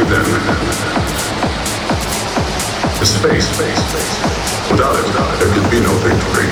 within is space. Without it, there could be no victory.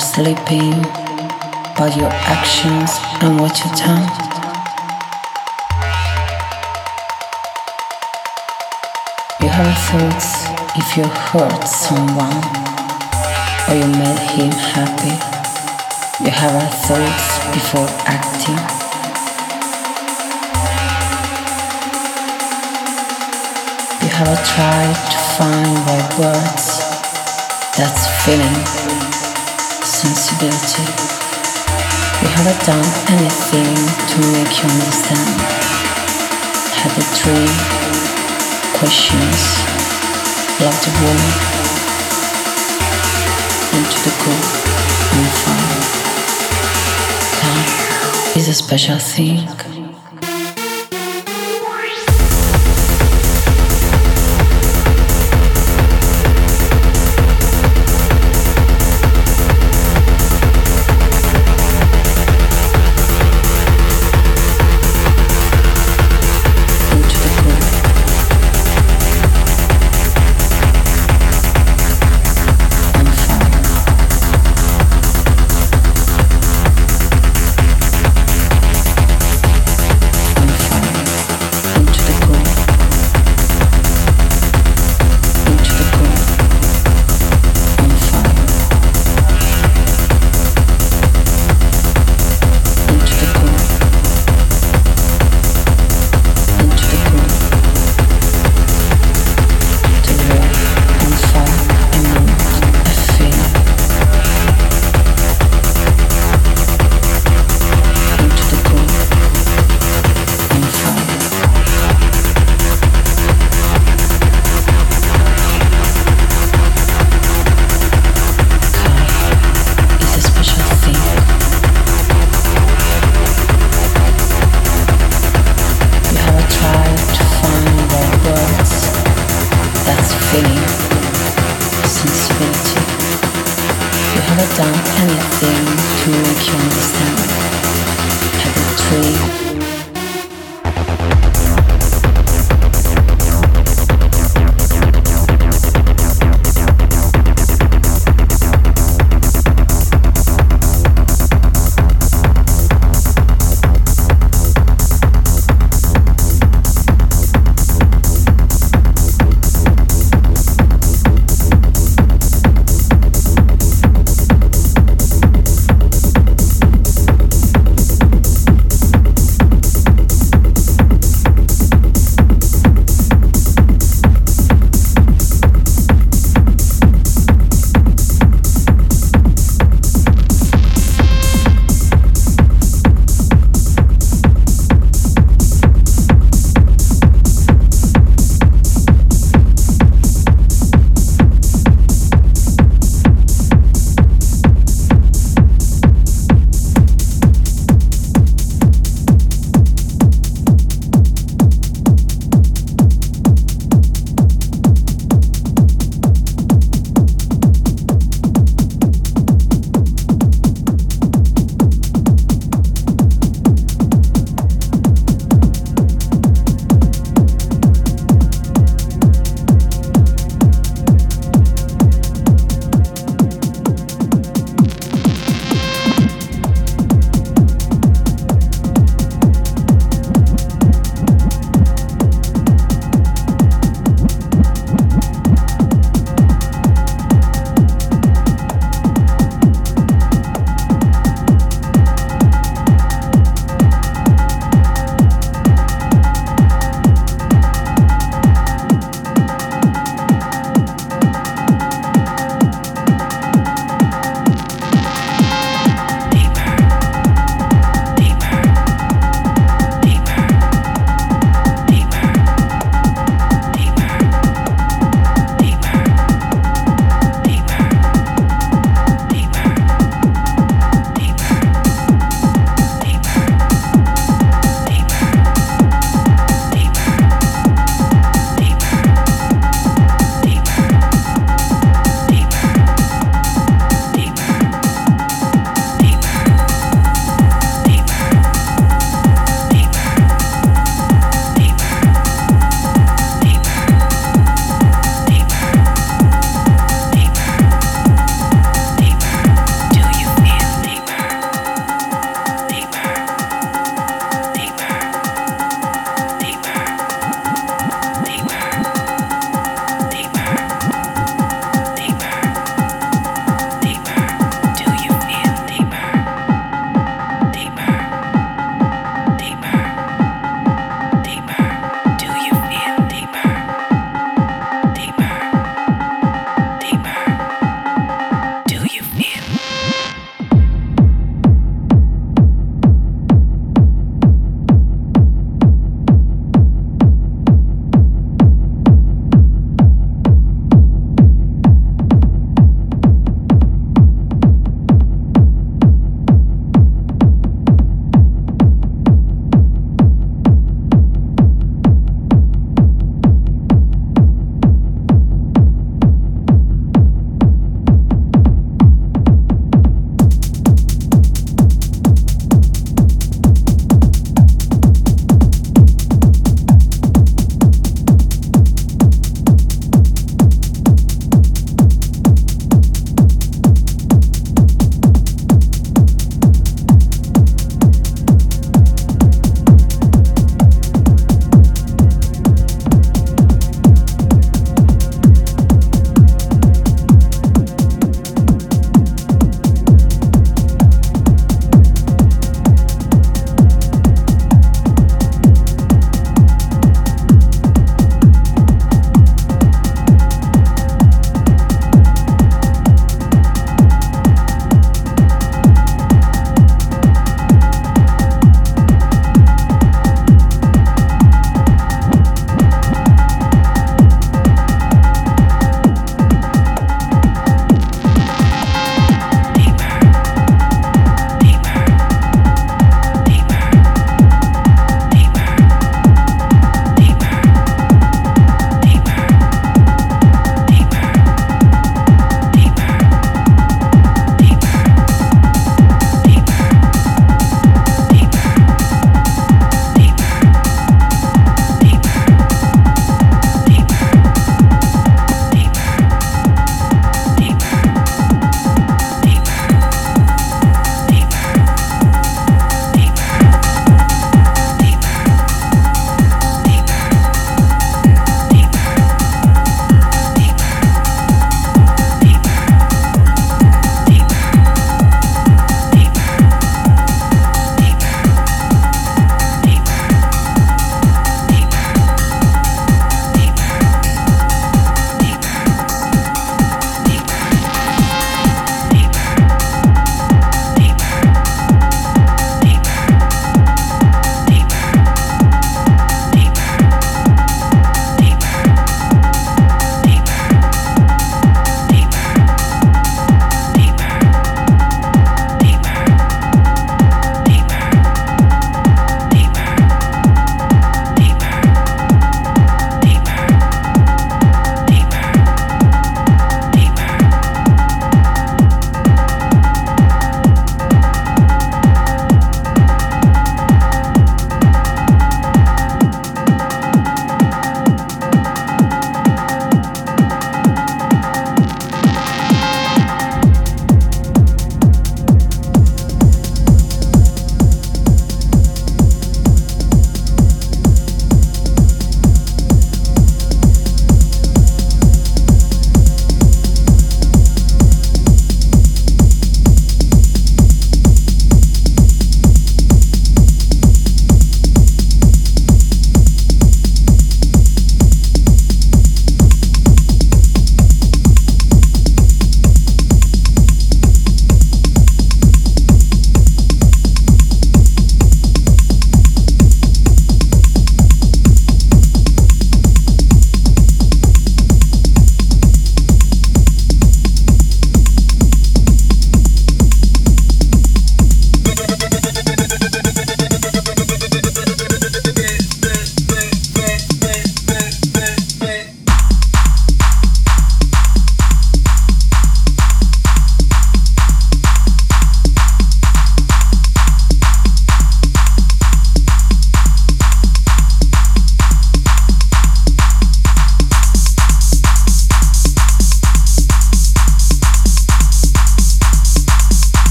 are sleeping, but your actions and what you've done. You have thoughts if you hurt someone or you made him happy. You have thoughts before acting. You have tried to find by words that's feeling, sensibility. You haven't done anything to make you understand. Had the three questions, loved the woman, into the cool and fire. Time is a special thing.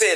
listen.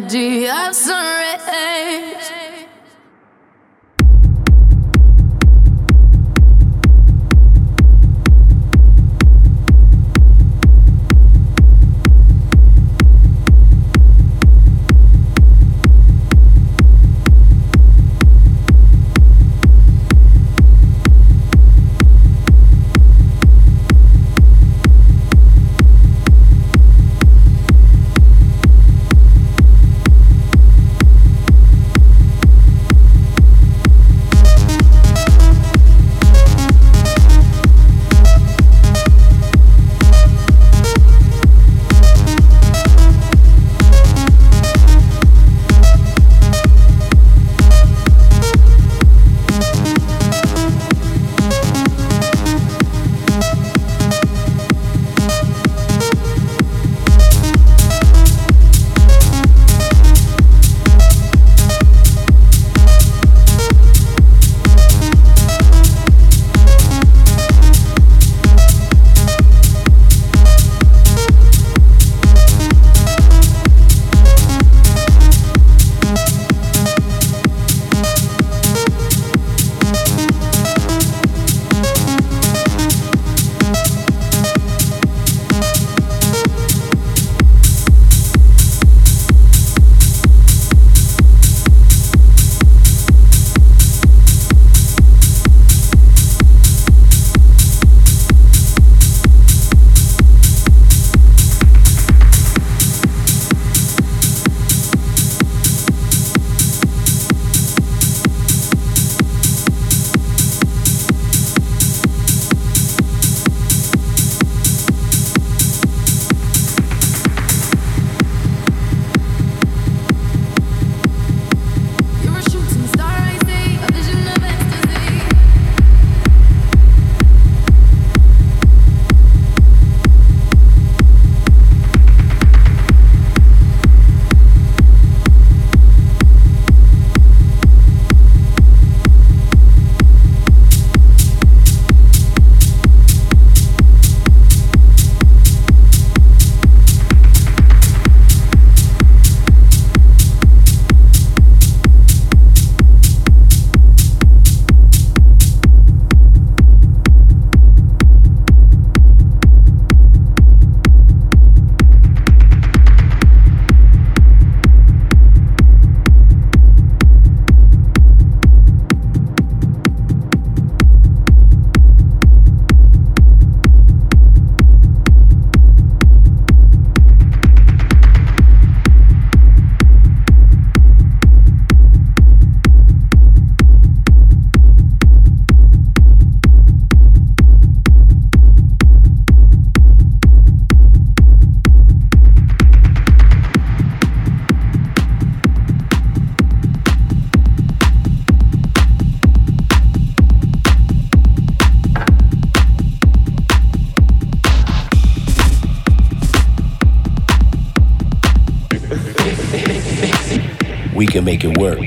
melody of sunrise. We can make it work.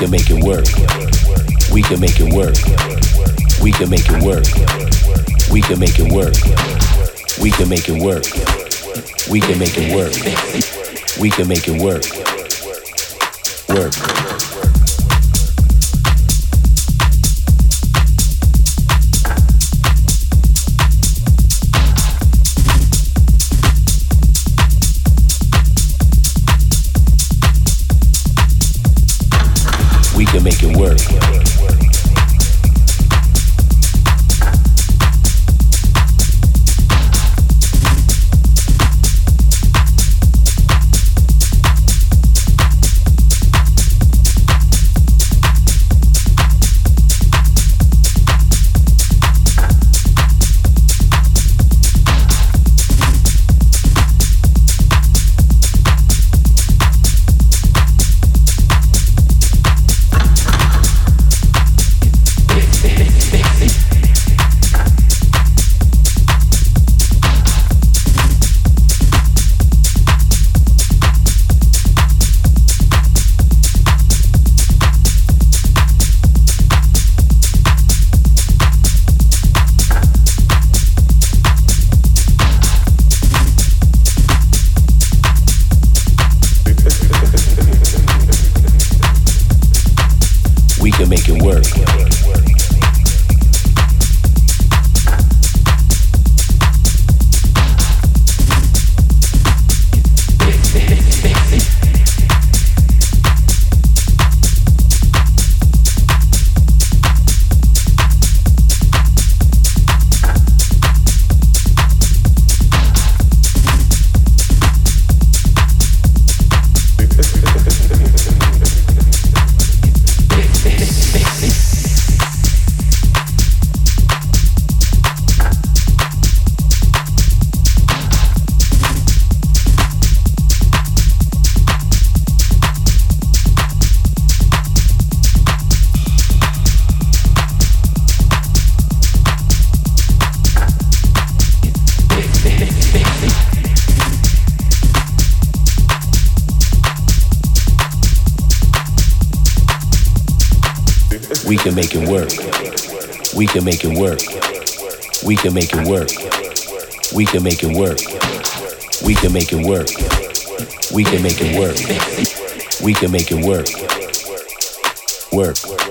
can make it work. We can make it work. We can make it work. We can make it work. We can make it work. We can make it work. We can make it work. Work. We can make it work. We can make it work. We can make it work. We can make it work. We can make it work. We can make it work. We can make it work. We can make it work. Work.